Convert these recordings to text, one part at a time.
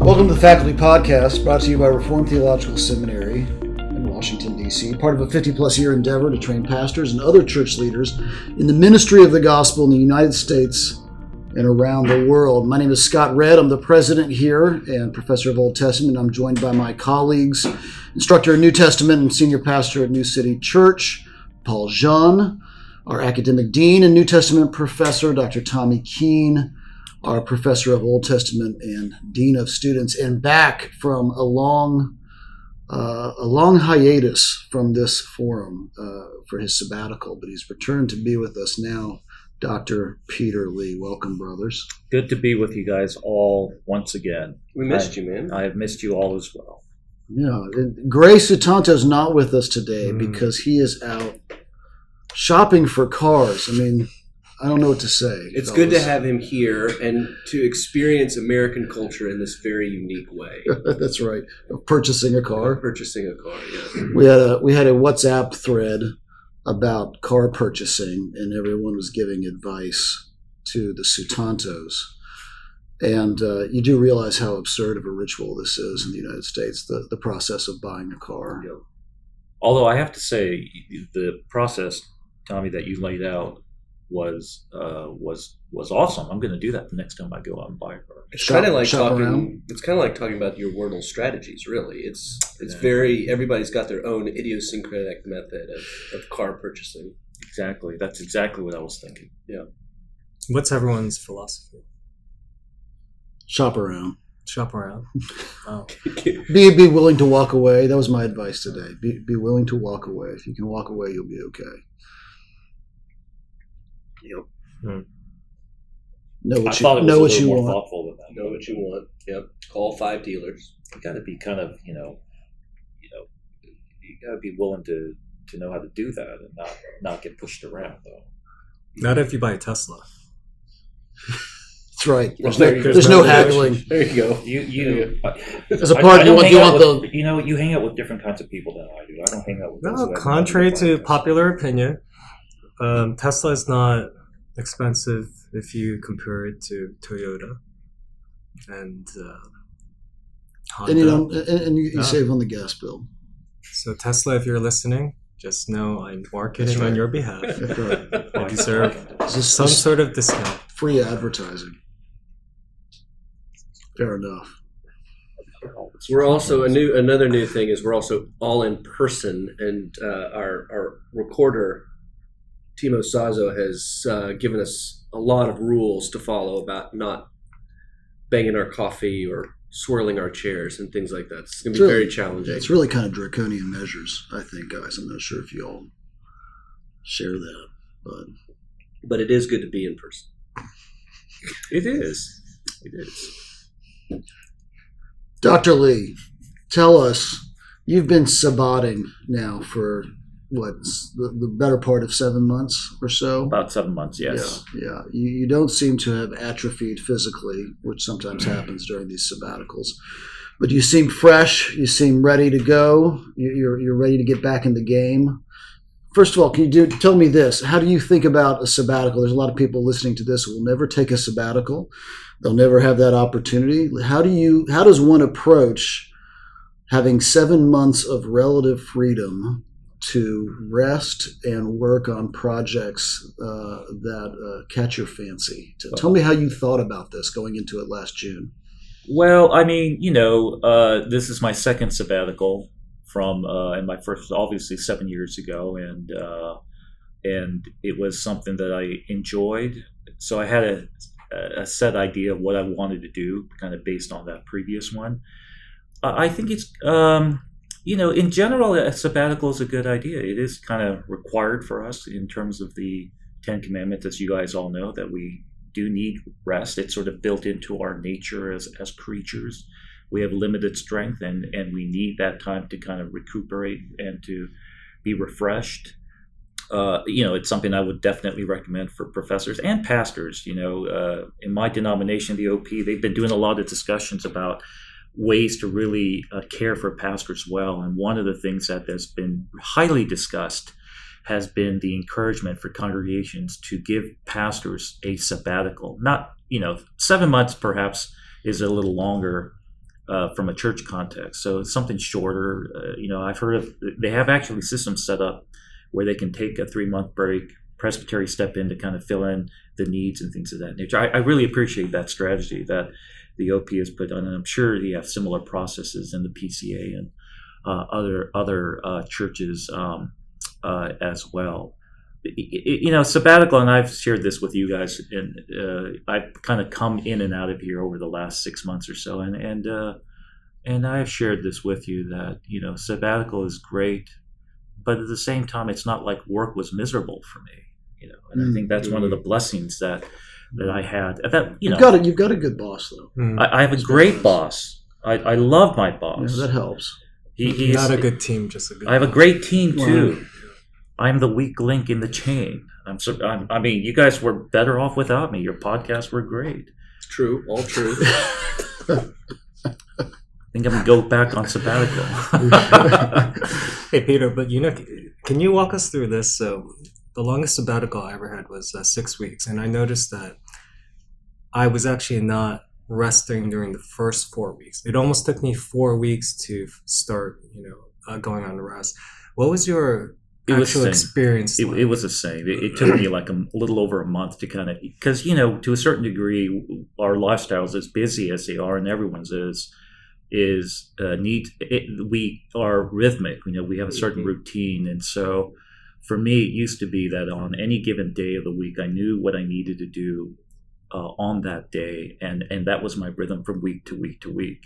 Welcome to the Faculty Podcast, brought to you by Reformed Theological Seminary in Washington, D.C., part of a 50-plus year endeavor to train pastors and other church leaders in the ministry of the gospel in the United States and around the world. My name is Scott Redd. I'm the president here and professor of Old Testament. I'm joined by my colleagues, instructor in New Testament and senior pastor at New City Church, Paul Jeanne, our academic dean and New Testament professor, Dr. Tommy Keene, our professor of Old Testament and dean of students, and back from a long hiatus from this forum for his sabbatical, but he's returned to be with us now, Dr. Peter Lee. Welcome, brothers. Good to be with you guys all once again. We missed you, man. I have missed you all as well. Yeah, Gray Sutanto is not with us today because he is out shopping for cars. I mean, I don't know what to say. It's good to have him here and to experience American culture in this very unique way. That's right. Purchasing a car. Yeah. We had a WhatsApp thread about car purchasing, and everyone was giving advice to the Sutantos. And you do realize how absurd of a ritual this is in the United States, the process of buying a car. Yeah. Although I have to say, the process, Tommy, that you laid out was awesome. I'm going to do that the next time I go out and buy a car. It's kind of like talking about your wordle strategies, really. It's very, everybody's got their own idiosyncratic method of car purchasing. Exactly. That's exactly what I was thinking. Yeah. What's everyone's philosophy? Shop around. Oh. Be willing to walk away. That was my advice today. Be willing to walk away. If you can walk away, you'll be okay. Yep. Hmm. Know what you want. Yep. Call 5 dealers. You got to be kind of, you got to be willing to know how to do that and not get pushed around though. Not if you buy a Tesla. That's right. There's no haggling. There you go. As a partner, you hang out with different kinds of people than I do. I don't hang out with. No, contrary to popular opinion. Tesla is not expensive if you compare it to Toyota and Honda. And you save on the gas bill. So Tesla, if you're listening, just know I'm marketing on your behalf. I deserve some sort of discount. Free advertising. Fair enough. We're also another new thing is we're also all in person, and our recorder, Timo Sazo, has given us a lot of rules to follow about not banging our coffee or swirling our chairs and things like that. It's going to be very challenging. It's really kind of draconian measures, I think, guys. I'm not sure if you all share that. But it is good to be in person. It is. Dr. Lee, tell us, you've been sabbating now for what's the better part of 7 months or so? About 7 months, yes. Yeah. You don't seem to have atrophied physically, which sometimes happens during these sabbaticals. But you seem fresh. You seem ready to go. You're ready to get back in the game. First of all, can you tell me this? How do you think about a sabbatical? There's a lot of people listening to this who will never take a sabbatical. They'll never have that opportunity. How does one approach having 7 months of relative freedom to rest and work on projects that catch your fancy? Tell me how you thought about this going into it last June. Well, I mean, this is my second sabbatical from, and my first was obviously 7 years ago, and it was something that I enjoyed. So I had a set idea of what I wanted to do, kind of based on that previous one. I think it's... in general, a sabbatical is a good idea. It is kind of required for us in terms of the Ten Commandments, as you guys all know, that we do need rest. It's sort of built into our nature as creatures. We have limited strength, and we need that time to kind of recuperate and to be refreshed. It's something I would definitely recommend for professors and pastors. In my denomination, the OP, they've been doing a lot of discussions about ways to really care for pastors well. And one of the things that has been highly discussed has been the encouragement for congregations to give pastors a sabbatical. Not, 7 months perhaps is a little longer from a church context. So it's something shorter. I've heard of, they have actually systems set up where they can take a 3-month break, presbytery step in to kind of fill in the needs and things of that nature. I really appreciate that strategy that the OP has put on, and I'm sure they have similar processes in the PCA and other churches as well. Sabbatical, and I've shared this with you guys, and I've kind of come in and out of here over the last 6 months or so, and I've shared this with you that, sabbatical is great, but at the same time, it's not like work was miserable for me, and I think that's one of the blessings that I had. You've got a good boss, though. I have a great boss. I love my boss. Yeah, that helps. He's not a good team, just a good. I have a great team too. Wow. I'm the weak link in the chain. I mean, you guys were better off without me. Your podcasts were great. True, all true. I think I'm gonna go back on sabbatical. Hey, Peter, but can you walk us through this? So, the longest sabbatical I ever had was 6 weeks, and I noticed that I was actually not resting during the first 4 weeks. It almost took me 4 weeks to start, going on the rest. What was your experience? It was the same. It took me like a little over a month to kind of, because to a certain degree, our lifestyles, as busy as they are, and everyone's we are rhythmic. We have a certain routine, and so for me, it used to be that on any given day of the week, I knew what I needed to do on that day, and that was my rhythm from week to week to week.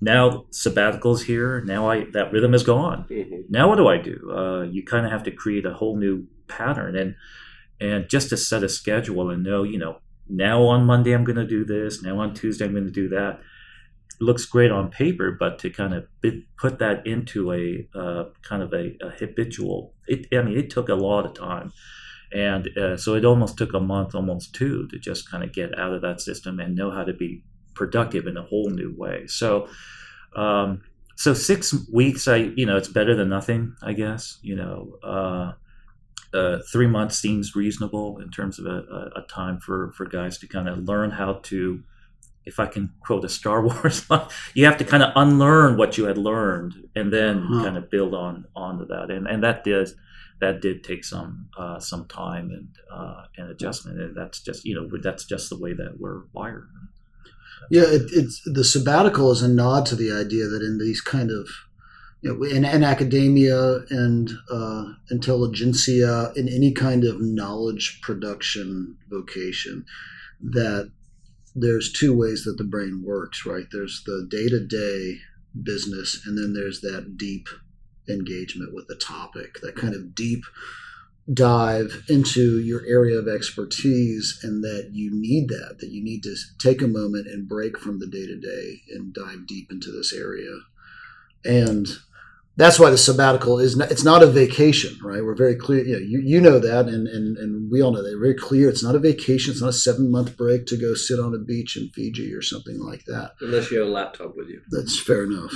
Now sabbatical's here. Now that rhythm is gone. Mm-hmm. Now what do I do? You kind of have to create a whole new pattern, and just to set a schedule and know, now on Monday I'm going to do this. Now on Tuesday I'm going to do that. It looks great on paper, but to kind of put that into a habitual. It took a lot of time, and so it almost took a month, almost two, to just kind of get out of that system and know how to be productive in a whole new way. So, 6 weeks, it's better than nothing, I guess. 3 months seems reasonable in terms of a time for guys to kind of learn how to, if I can quote a Star Wars line, you have to kind of unlearn what you had learned and then kind of build onto that. And that did take some time and adjustment. And that's just, that's just the way that we're wired. Yeah, it's the sabbatical is a nod to the idea that in these kind of, in academia and intelligentsia, in any kind of knowledge production vocation, that there's two ways that the brain works, right? There's the day-to-day business, and then there's that deep engagement with the topic, that kind of deep dive into your area of expertise, and that you need that you need to take a moment and break from the day-to-day and dive deep into this area. And that's why the sabbatical is it's not a vacation, right? We're very clear, that, and we all know that. We're very clear, it's not a vacation. It's not a 7-month break to go sit on a beach in Fiji or something like that. Unless you have a laptop with you. That's fair enough.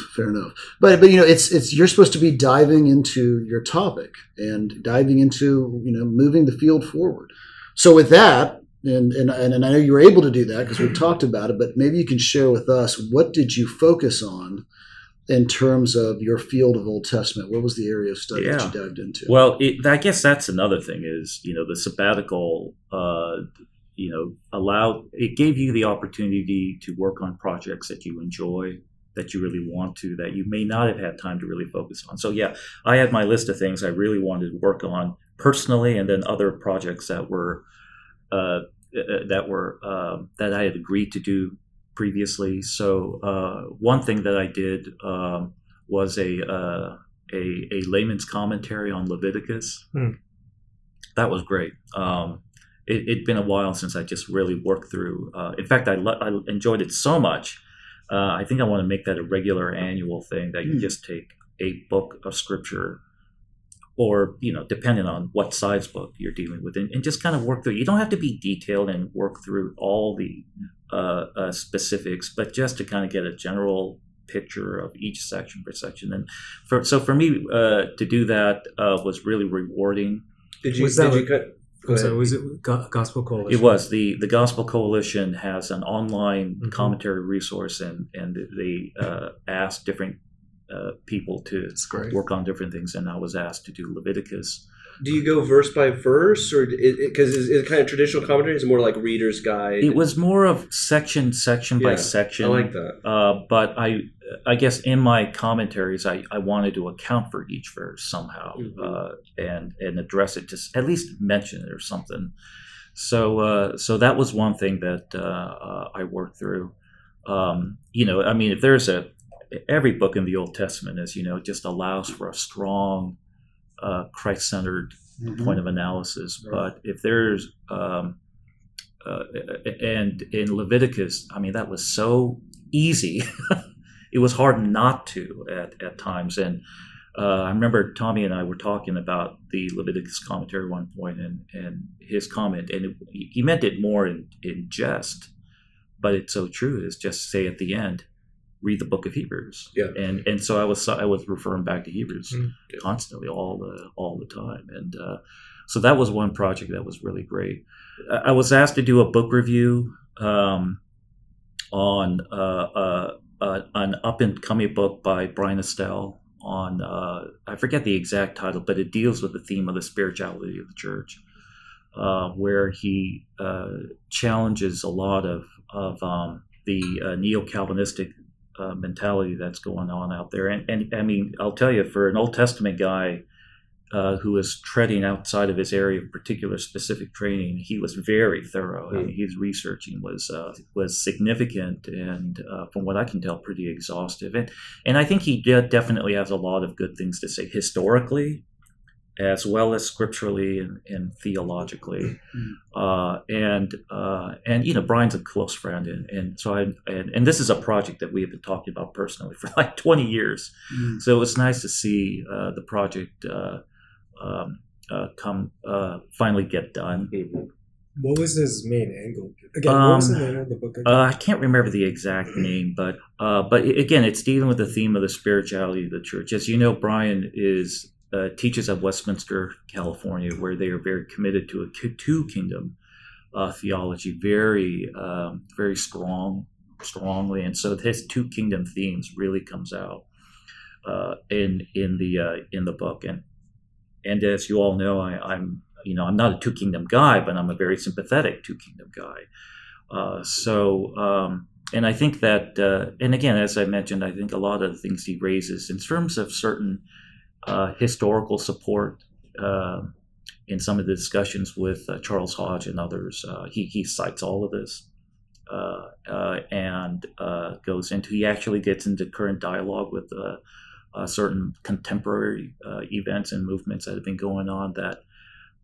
But it's you're supposed to be diving into your topic and diving into, moving the field forward. So with that, and I know you were able to do that because we've talked about it, but maybe you can share with us, what did you focus on in terms of your field of Old Testament? What was the area of study that you dived into? Well, I guess that's another thing is, the sabbatical, it gave you the opportunity to work on projects that you enjoy, that you really want to, that you may not have had time to really focus on. So I had my list of things I really wanted to work on personally, and then other projects that were, that I had agreed to do previously. So one thing that I did was a layman's commentary on Leviticus. That was great. It'd been a while since I just really worked through. In fact, I enjoyed it so much. I think I want to make that a regular annual thing, that you just take a book of scripture, or, depending on what size book you're dealing with, and just kind of work through. You don't have to be detailed and work through all the specifics, but just to kind of get a general picture of each section per section. And so for me, to do that was really rewarding. Did you cut? So was it Gospel Coalition? It was. The Gospel Coalition has an online commentary resource, and they ask different people to work on different things, and I was asked to do Leviticus. Do you go verse by verse, or because is it kind of traditional commentary? Is it more like reader's guide? It was more of section by section. I like that. But I guess in my commentaries, I wanted to account for each verse somehow, and address it, just at least mention it or something. So that was one thing that I worked through. I mean, if there's every book in the Old Testament, as you know, just allows for a strong Christ-centered point of analysis, but if there's and in Leviticus, I mean, that was so easy. It was hard not to at times. And I remember Tommy and I were talking about the Leviticus commentary at one point, and his comment, and he meant it more in jest, but it's so true. Is just say at the end, read the book of Hebrews, and so I was referring back to Hebrews constantly, all the time, and so that was one project that was really great. I was asked to do a book review on an up and coming book by Brian Estelle on I forget the exact title, but it deals with the theme of the spirituality of the church, where he challenges a lot of the neo-Calvinistic mentality that's going on out there, and I mean, I'll tell you, for an Old Testament guy who is treading outside of his area of particular specific training, he was very thorough. I mean, his researching was significant, and from what I can tell, pretty exhaustive. And I think he definitely has a lot of good things to say historically, as well as scripturally and theologically, and you know, Brian's a close friend, and so I this is a project that we have been talking about personally for like 20 years, so it's nice to see the project finally get done. What was his main angle? Again, what was the name of the book? I can't remember the exact name, but again, it's dealing with the theme of the spirituality of the church. As you know, Brian is. Teaches at Westminster, California, where they are very committed to a two-kingdom theology, very strongly, and so his two-kingdom themes really comes out in the book. And as you all know, I'm not a two-kingdom guy, but I'm a very sympathetic two-kingdom guy. And I think that, and again, as I mentioned, I think a lot of the things he raises in terms of certain historical support in some of the discussions with Charles Hodge and others. He cites all of this and goes into, he actually gets into current dialogue with certain contemporary events and movements that have been going on. That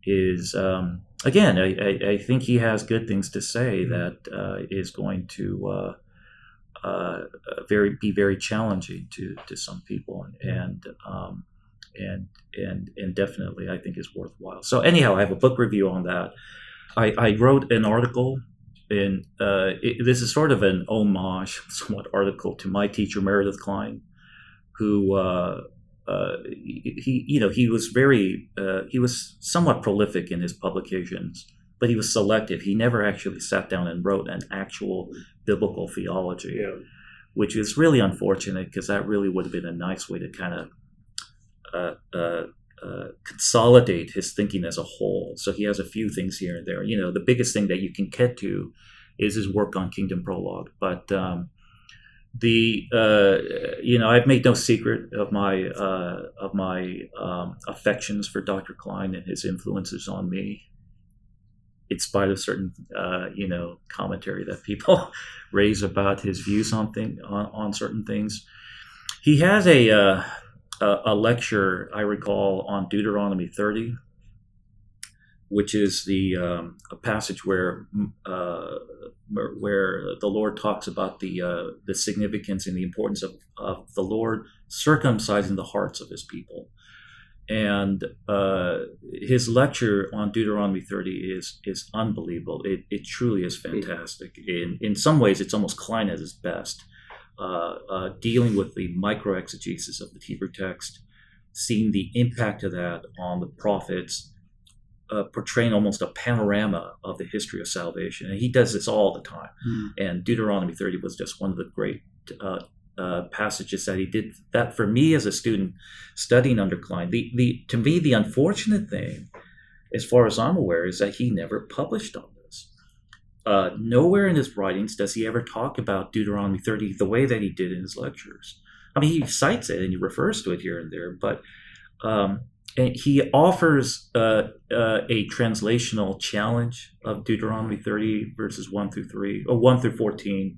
is, again, I think he has good things to say that is going to be very challenging to some people, and definitely I think is worthwhile. So anyhow, I have a book review on that. I wrote an article, and this is sort of an homage, somewhat article to my teacher Meredith Klein, who he was somewhat prolific in his publications, but he was selective. He never actually sat down and wrote an actual biblical theology, which is really unfortunate, because that really would have been a nice way to kind of consolidate his thinking as a whole. So he has a few things here and there. You know, the biggest thing that you can get to is his work on Kingdom Prologue. But I've made no secret of my affections for Dr. Klein and his influences on me, in spite of certain commentary that people raise about his views on certain things. He has a lecture, I recall, on Deuteronomy 30, which is the a passage where the Lord talks about the significance and the importance of the Lord circumcising the hearts of his people. And his lecture on Deuteronomy 30 is unbelievable. It truly is fantastic. In some ways, it's almost Klein at his best. Dealing with the microexegesis of the Hebrew text, seeing the impact of that on the prophets, portraying almost a panorama of the history of salvation. And he does this all the time. Mm. And Deuteronomy 30 was just one of the great passages that he did. That for me as a student studying under Klein, to me, the unfortunate thing, as far as I'm aware, is that he never published on this. Nowhere in his writings does he ever talk about Deuteronomy 30 the way that he did in his lectures. I mean, he cites it and he refers to it here and there, but and he offers a translational challenge of Deuteronomy 30 verses 1-3 or 1-14,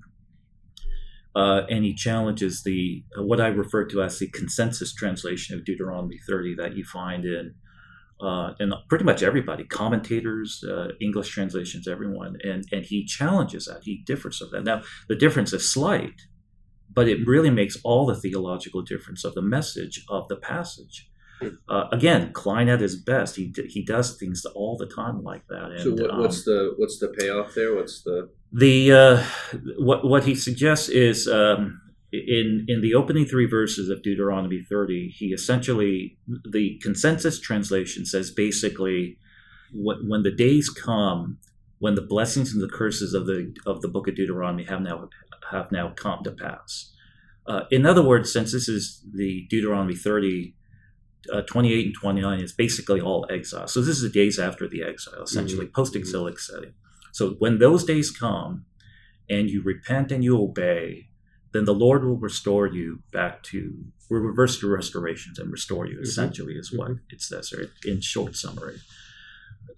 and he challenges the what I refer to as the consensus translation of Deuteronomy 30 that you find in pretty much everybody, commentators, English translations, everyone, and he challenges that. He differs from that. Now the difference is slight, but it really makes all the theological difference of the message of the passage. Again, Klein at his best, he does things all the time like that. And, so what's the payoff there? What's what he suggests is in the opening three verses of Deuteronomy 30, he essentially, the consensus translation says basically, when the days come when the blessings and the curses of the book of Deuteronomy have now come to pass. In other words, since this is the Deuteronomy 30. 28 and 29 is basically all exile. So this is the days after the exile, essentially, mm-hmm. post-exilic mm-hmm. setting. So when those days come and you repent and you obey, then the Lord will restore you back to, will reverse your restorations and restore you, essentially, mm-hmm. is what mm-hmm. it says here in short summary.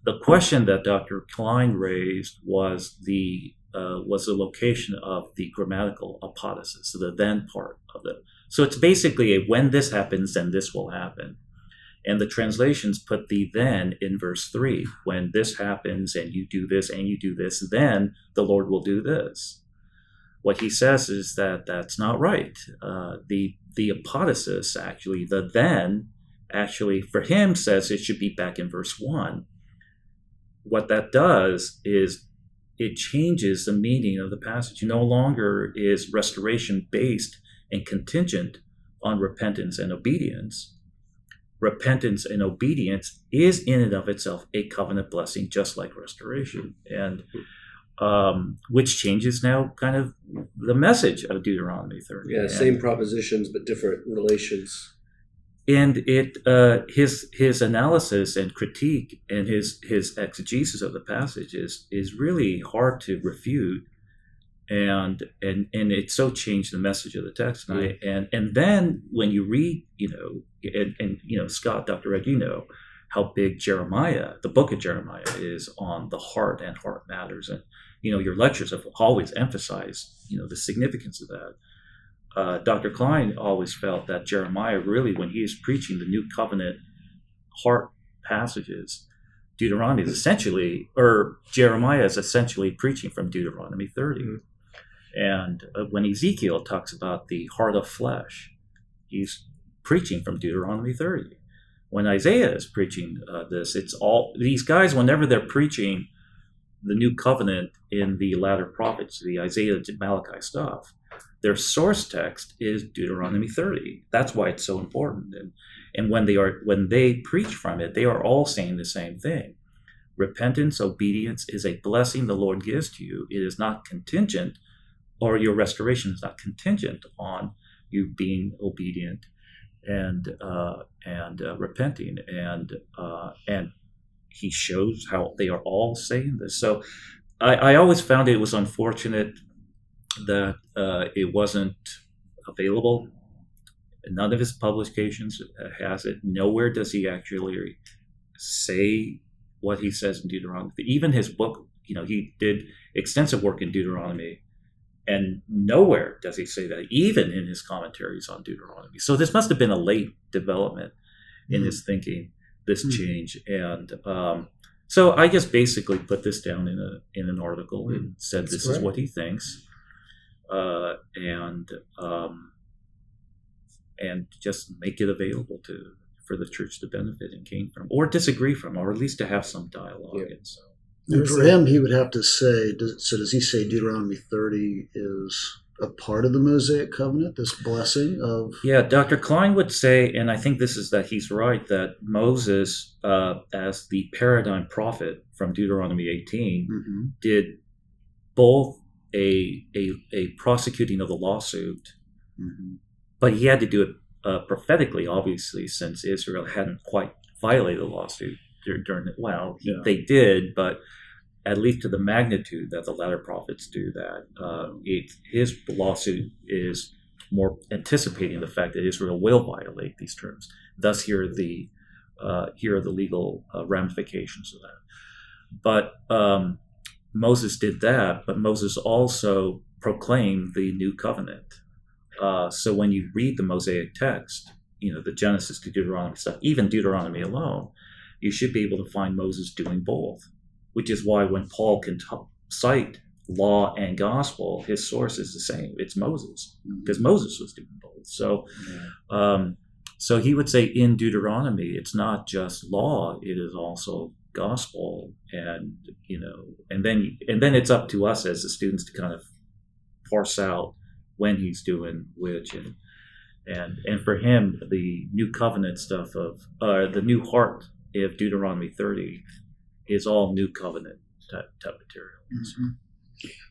The question that Dr. Klein raised was the location of the grammatical apodosis, so the then part of it. So it's basically a when this happens, then this will happen. And the translations put the then in verse 3. When this happens and you do this, then the Lord will do this. What he says is that that's not right. The apodosis, actually, the then, actually for him says it should be back in verse 1. What that does is it changes the meaning of the passage. It no longer is restoration based and contingent on repentance and obedience. Repentance and obedience is in and of itself a covenant blessing, just like restoration, and which changes now kind of the message of Deuteronomy 30. Yeah, same propositions but different relations. And it his analysis and critique and his exegesis of the passage is really hard to refute. And it so changed the message of the text. And then when you read, Scott, Dr. Redd, how big Jeremiah, the book of Jeremiah, is on the heart and heart matters. And, your lectures have always emphasized, the significance of that. Dr. Klein always felt that Jeremiah really, when he is preaching the New Covenant heart passages, Deuteronomy is essentially, or Jeremiah is essentially preaching from Deuteronomy 30. Mm-hmm. And when Ezekiel talks about the heart of flesh, he's preaching from Deuteronomy 30. When Isaiah is preaching this, it's all these guys, whenever they're preaching the new covenant in the latter prophets, the Isaiah to Malachi stuff, their source text is Deuteronomy 30. That's why it's so important. And when they preach from it, they are all saying the same thing. Repentance, obedience is a blessing the Lord gives to you. It is not contingent, or your restoration is not contingent on you being obedient and repenting. And he shows how they are all saying this. So I always found it was unfortunate that it wasn't available. None of his publications has it. Nowhere does he actually say what he says in Deuteronomy. Even his book, he did extensive work in Deuteronomy, and nowhere does he say that, even in his commentaries on Deuteronomy. So this must have been a late development in mm-hmm. his thinking, this mm-hmm. change. And so I just basically put this down in an article mm-hmm. and said That's this correct. Is what he thinks. And just make it available for the church to benefit and gain from, or disagree from, or at least to have some dialogue. Yeah. And for him, he would have to say, does he say Deuteronomy 30 is a part of the Mosaic covenant, this blessing of... Yeah, Dr. Klein would say, and I think this is that he's right, that Moses, as the paradigm prophet from Deuteronomy 18, mm-hmm. did both a prosecuting of the lawsuit, mm-hmm. but he had to do it prophetically, obviously, since Israel hadn't quite violated the lawsuit during it. Well, they did, but at least to the magnitude that the latter prophets do that. His lawsuit is more anticipating the fact that Israel will violate these terms. Thus, here are the legal ramifications of that. But Moses did that, but Moses also proclaimed the new covenant. So when you read the Mosaic text, the Genesis to Deuteronomy stuff, even Deuteronomy alone, you should be able to find Moses doing both. Which is why when Paul can cite law and gospel, his source is the same. It's Moses, because mm-hmm. Moses was doing both. So, mm-hmm. So he would say in Deuteronomy, it's not just law; it is also gospel, and then it's up to us as the students to kind of parse out when he's doing which, and for him, the new covenant stuff of the new heart of Deuteronomy 30. Is all new covenant type material. Mm-hmm.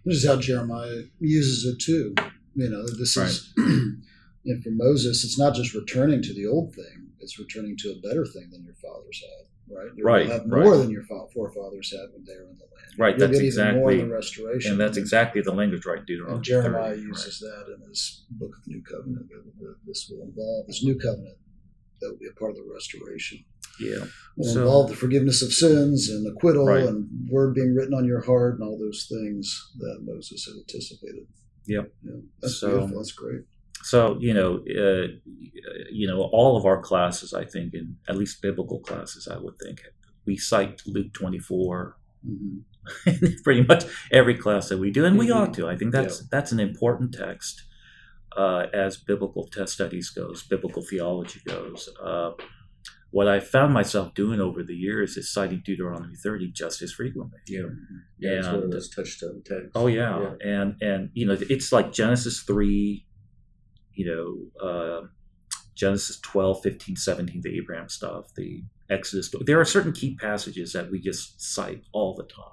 This is how Jeremiah uses it too. This right. is, for Moses, it's not just returning to the old thing; it's returning to a better thing than your fathers had. Right. You'll right. have more right. than your forefathers had when they were in the land. Right. You'll that's get exactly. More than restoration. And that's exactly the language, right? Deuteronomy. And Jeremiah 30, uses right. that in his book of New Covenant. This will involve this new covenant that will be a part of the restoration. Yeah, will involve the forgiveness of sins and acquittal right. and word being written on your heart and all those things that Moses had anticipated. Yep. Yeah, that's beautiful. That's great. So all of our classes, I think, and at least biblical classes, I would think, we cite Luke 24 mm-hmm. in pretty much every class that we do, and mm-hmm. we ought to. I think that's an important text as biblical test studies goes, biblical theology goes. What I found myself doing over the years is citing Deuteronomy 30 just as frequently. Yeah, yeah, it's one of those touchstone texts. Oh yeah, and it's like Genesis 3, Genesis 12, 15, 17, the Abraham stuff, the Exodus. There are certain key passages that we just cite all the time,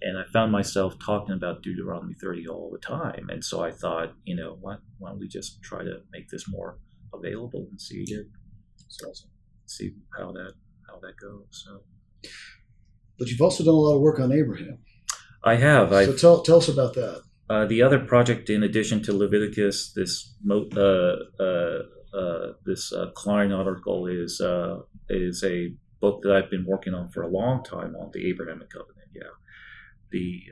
and I found myself talking about Deuteronomy 30 all the time. And so I thought, why don't we just try to make this more available and see? Yeah. See how that goes. So. But you've also done a lot of work on Abraham. I have. So tell us about that. The other project, in addition to Leviticus, this Klein article is a book that I've been working on for a long time on the Abrahamic covenant. Yeah, the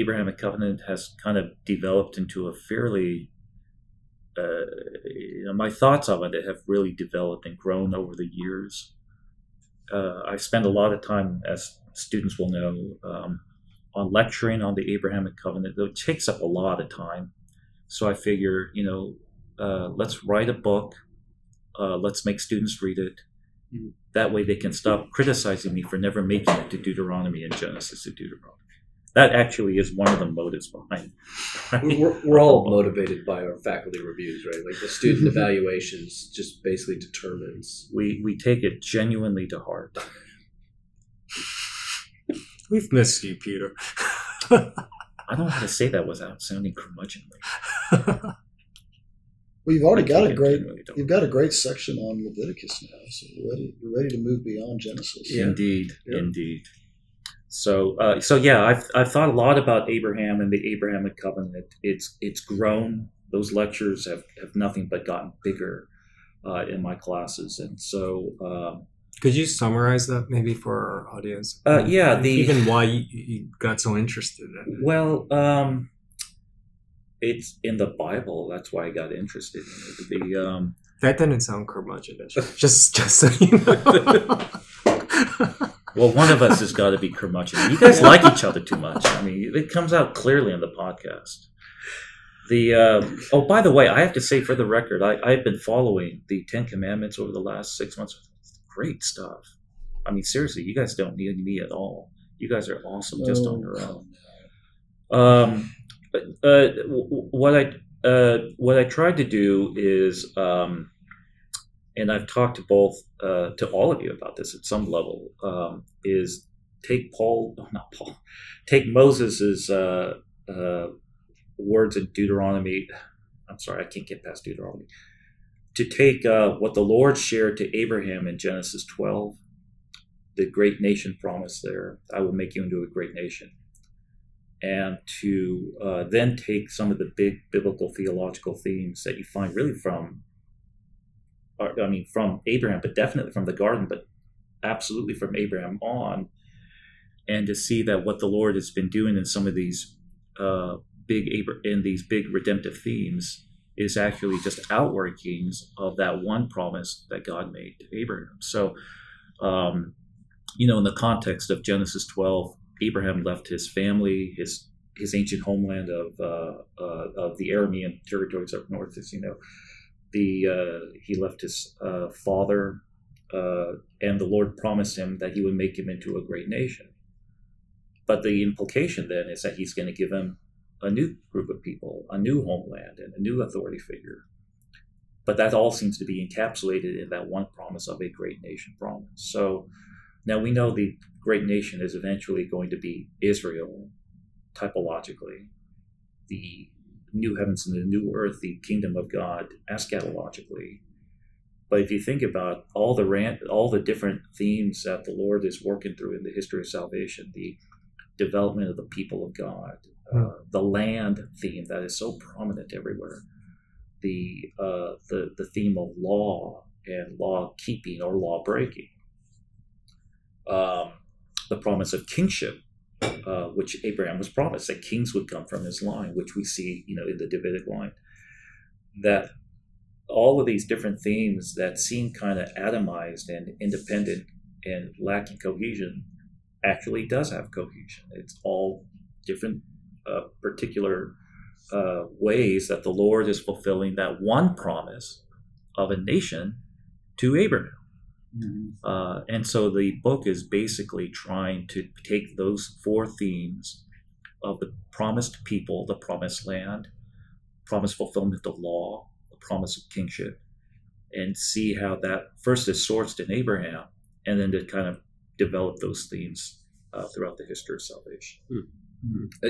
Abrahamic covenant has kind of developed into a fairly my thoughts of it have really developed and grown over the years. I spend a lot of time, as students will know, on lecturing on the Abrahamic covenant, though it takes up a lot of time. So I figure, let's write a book. Let's make students read it. That way they can stop criticizing me for never making it to Deuteronomy and Genesis to Deuteronomy. That actually is one of the motives behind it. Right? We're all motivated by our faculty reviews, right? Like the student evaluations just basically determines. We take it genuinely to heart. We've missed you, Peter. I don't know how to say that without sounding curmudgeonly. Well, you've got a great section on Leviticus now, so you're ready to move beyond Genesis. Yeah. Indeed. So I've thought a lot about Abraham and the Abrahamic covenant. It's grown. Those lectures have nothing but gotten bigger in my classes, and so. Could you summarize that maybe for our audience? Even why you got so interested in it. Well, it's in the Bible. That's why I got interested in it. That didn't sound curmudgeonish. just so you know. Well, one of us has got to be curmudgeon. You guys like each other too much. I mean, it comes out clearly in the podcast. By the way, I have to say for the record, I've been following the Ten Commandments over the last 6 months. Great stuff. I mean, seriously, you guys don't need me at all. You guys are awesome just on your own. What I tried to do is, and I've talked to both to all of you about this at some level, is take Moses's words in Deuteronomy. I'm sorry, I can't get past Deuteronomy. To take what the Lord shared to Abraham in Genesis 12, the great nation promise there, I will make you into a great nation. And to then take some of the big biblical theological themes that you find really from Abraham, but definitely from the garden, but absolutely from Abraham on, and to see that what the Lord has been doing in some of these big redemptive themes is actually just outworkings of that one promise that God made to Abraham. So, in the context of Genesis 12, Abraham left his family, his ancient homeland of the Aramean territories up north, as you know. He left his father, and the Lord promised him that he would make him into a great nation. But the implication then is that he's going to give him a new group of people, a new homeland, and a new authority figure. But that all seems to be encapsulated in that one promise of a great nation promise. So now we know the great nation is eventually going to be Israel, typologically, the new heavens and the new earth, the kingdom of God, eschatologically. But if you think about all the different themes that the Lord is working through in the history of salvation, the development of the people of God, the land theme that is so prominent everywhere, the theme of law and law keeping or law breaking, the promise of kingship, which Abraham was promised, that kings would come from his line, which we see, in the Davidic line, that all of these different themes that seem kind of atomized and independent and lacking cohesion actually does have cohesion. It's all different particular ways that the Lord is fulfilling that one promise of a nation to Abraham. Mm-hmm. And so the book is basically trying to take those four themes of the promised people, the promised land, promised fulfillment of law, the promise of kingship, and see how that first is sourced in Abraham, and then to kind of develop those themes throughout the history of salvation. Mm-hmm.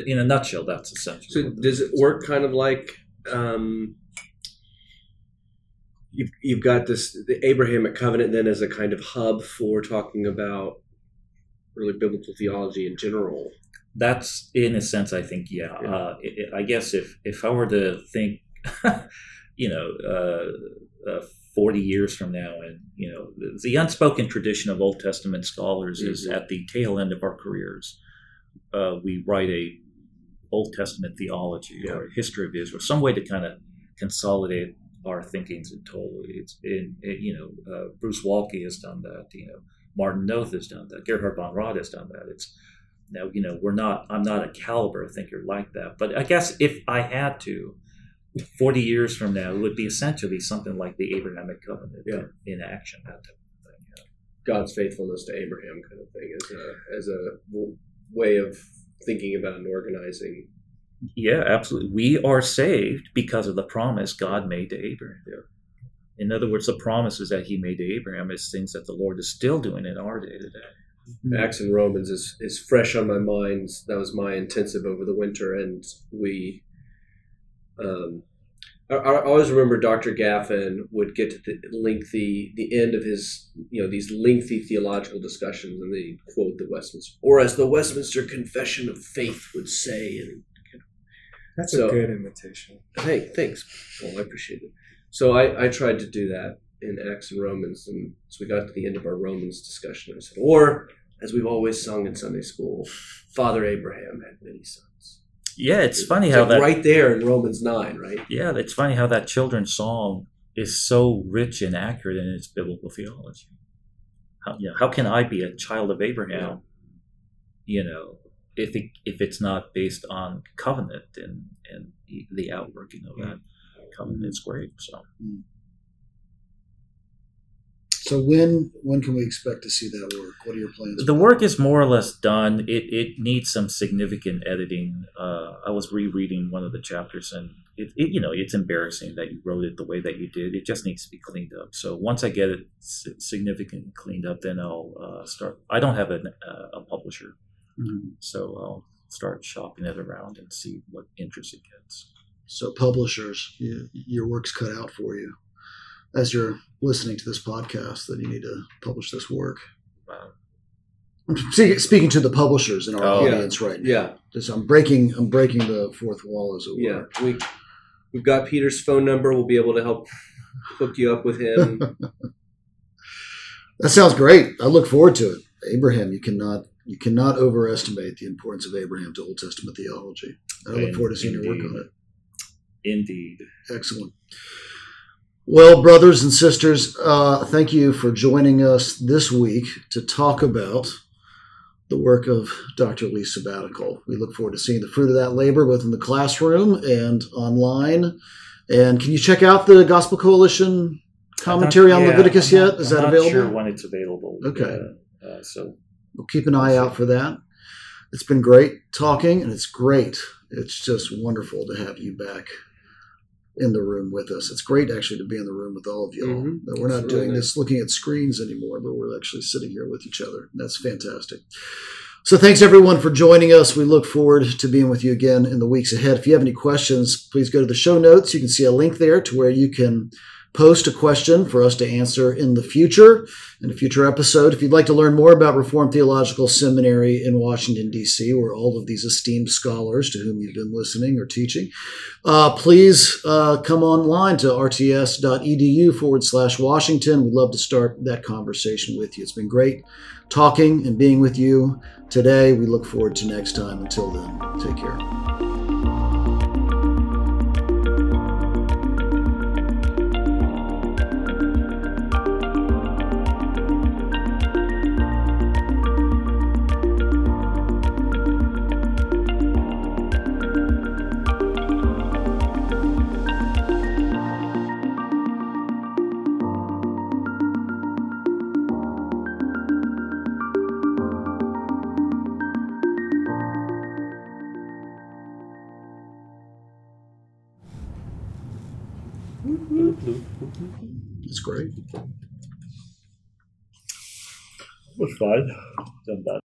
In a nutshell, that's essentially. So does it work kind of like... You've got this, the Abrahamic covenant then as a kind of hub for talking about really biblical theology in general. That's, in a sense, I think, yeah. Yeah. I guess if I were to think, 40 years from now, and, the unspoken tradition of Old Testament scholars mm-hmm. is at the tail end of our careers, we write a Old Testament theology yeah. or a history of Israel, some way to kind of consolidate our thinkings in total. Bruce Waltke has done that. Martin Noth has done that. Gerhard von Rad has done that. It's now I'm not a caliber thinker like that. But I guess if I had to, 40 years from now, it would be essentially something like the Abrahamic covenant yeah. in action. That type of thing. Yeah. God's faithfulness to Abraham, kind of thing, as a way of thinking about and organizing. Yeah, absolutely. We are saved because of the promise God made to Abraham. In other words, the promises that he made to Abraham is things that the Lord is still doing in our day to day. Acts and Romans is fresh on my mind. That was my intensive over the winter, and we. I always remember Dr. Gaffin would get to the end of his, these lengthy theological discussions, and they'd quote the Westminster, or as the Westminster Confession of Faith would say, and. That's a good imitation. Hey, thanks. Well, I appreciate it. So I tried to do that in Acts and Romans, and so we got to the end of our Romans discussion. I said, or, as we've always sung in Sunday school, Father Abraham had many sons. Yeah, it's funny how that... Right there in Romans 9, right? Yeah, it's funny how that children's psalm is so rich and accurate in its biblical theology. How can I be a child of Abraham, if it's not based on covenant and the outworking of that covenant, it's great. So, So when can we expect to see that work? What are your plans? The work is more or less done. It needs some significant editing. I was rereading one of the chapters, and it's embarrassing that you wrote it the way that you did. It just needs to be cleaned up. So once I get it significantly cleaned up, then I'll start. I don't have a publisher, so I'll start shopping it around and see what interest it gets. So publishers, your work's cut out for you. As you're listening to this podcast, that you need to publish this work. Wow. I'm speaking to the publishers in our audience right now. Yeah, I'm breaking the fourth wall, as it were. Yeah, we've got Peter's phone number. We'll be able to help hook you up with him. That sounds great. I look forward to it. Abraham, you cannot overestimate the importance of Abraham to Old Testament theology. I look forward to seeing your work on it. Indeed. Excellent. Well, brothers and sisters, thank you for joining us this week to talk about the work of Dr. Lee Sabbatical. We look forward to seeing the fruit of that labor, both in the classroom and online. And can you check out the Gospel Coalition commentary on Leviticus yet? Is that available? I'm not sure when it's available. Okay. So we'll keep an eye out for that. It's been great talking, and it's great. It's just wonderful to have you back in the room with us. It's great actually to be in the room with all of y'all. That we're not doing this looking at screens anymore, but we're actually sitting here with each other. That's fantastic. So thanks everyone for joining us. We look forward to being with you again in the weeks ahead. If you have any questions, please go to the show notes. You can see a link there to where you can post a question for us to answer in the future, in a future episode. If you'd like to learn more about Reformed Theological Seminary in Washington, D.C., where all of these esteemed scholars to whom you've been listening or teaching, please come online to rts.edu/Washington. We'd love to start that conversation with you. It's been great talking and being with you today. We look forward to next time. Until then, take care. It's great. It was fine. Done that.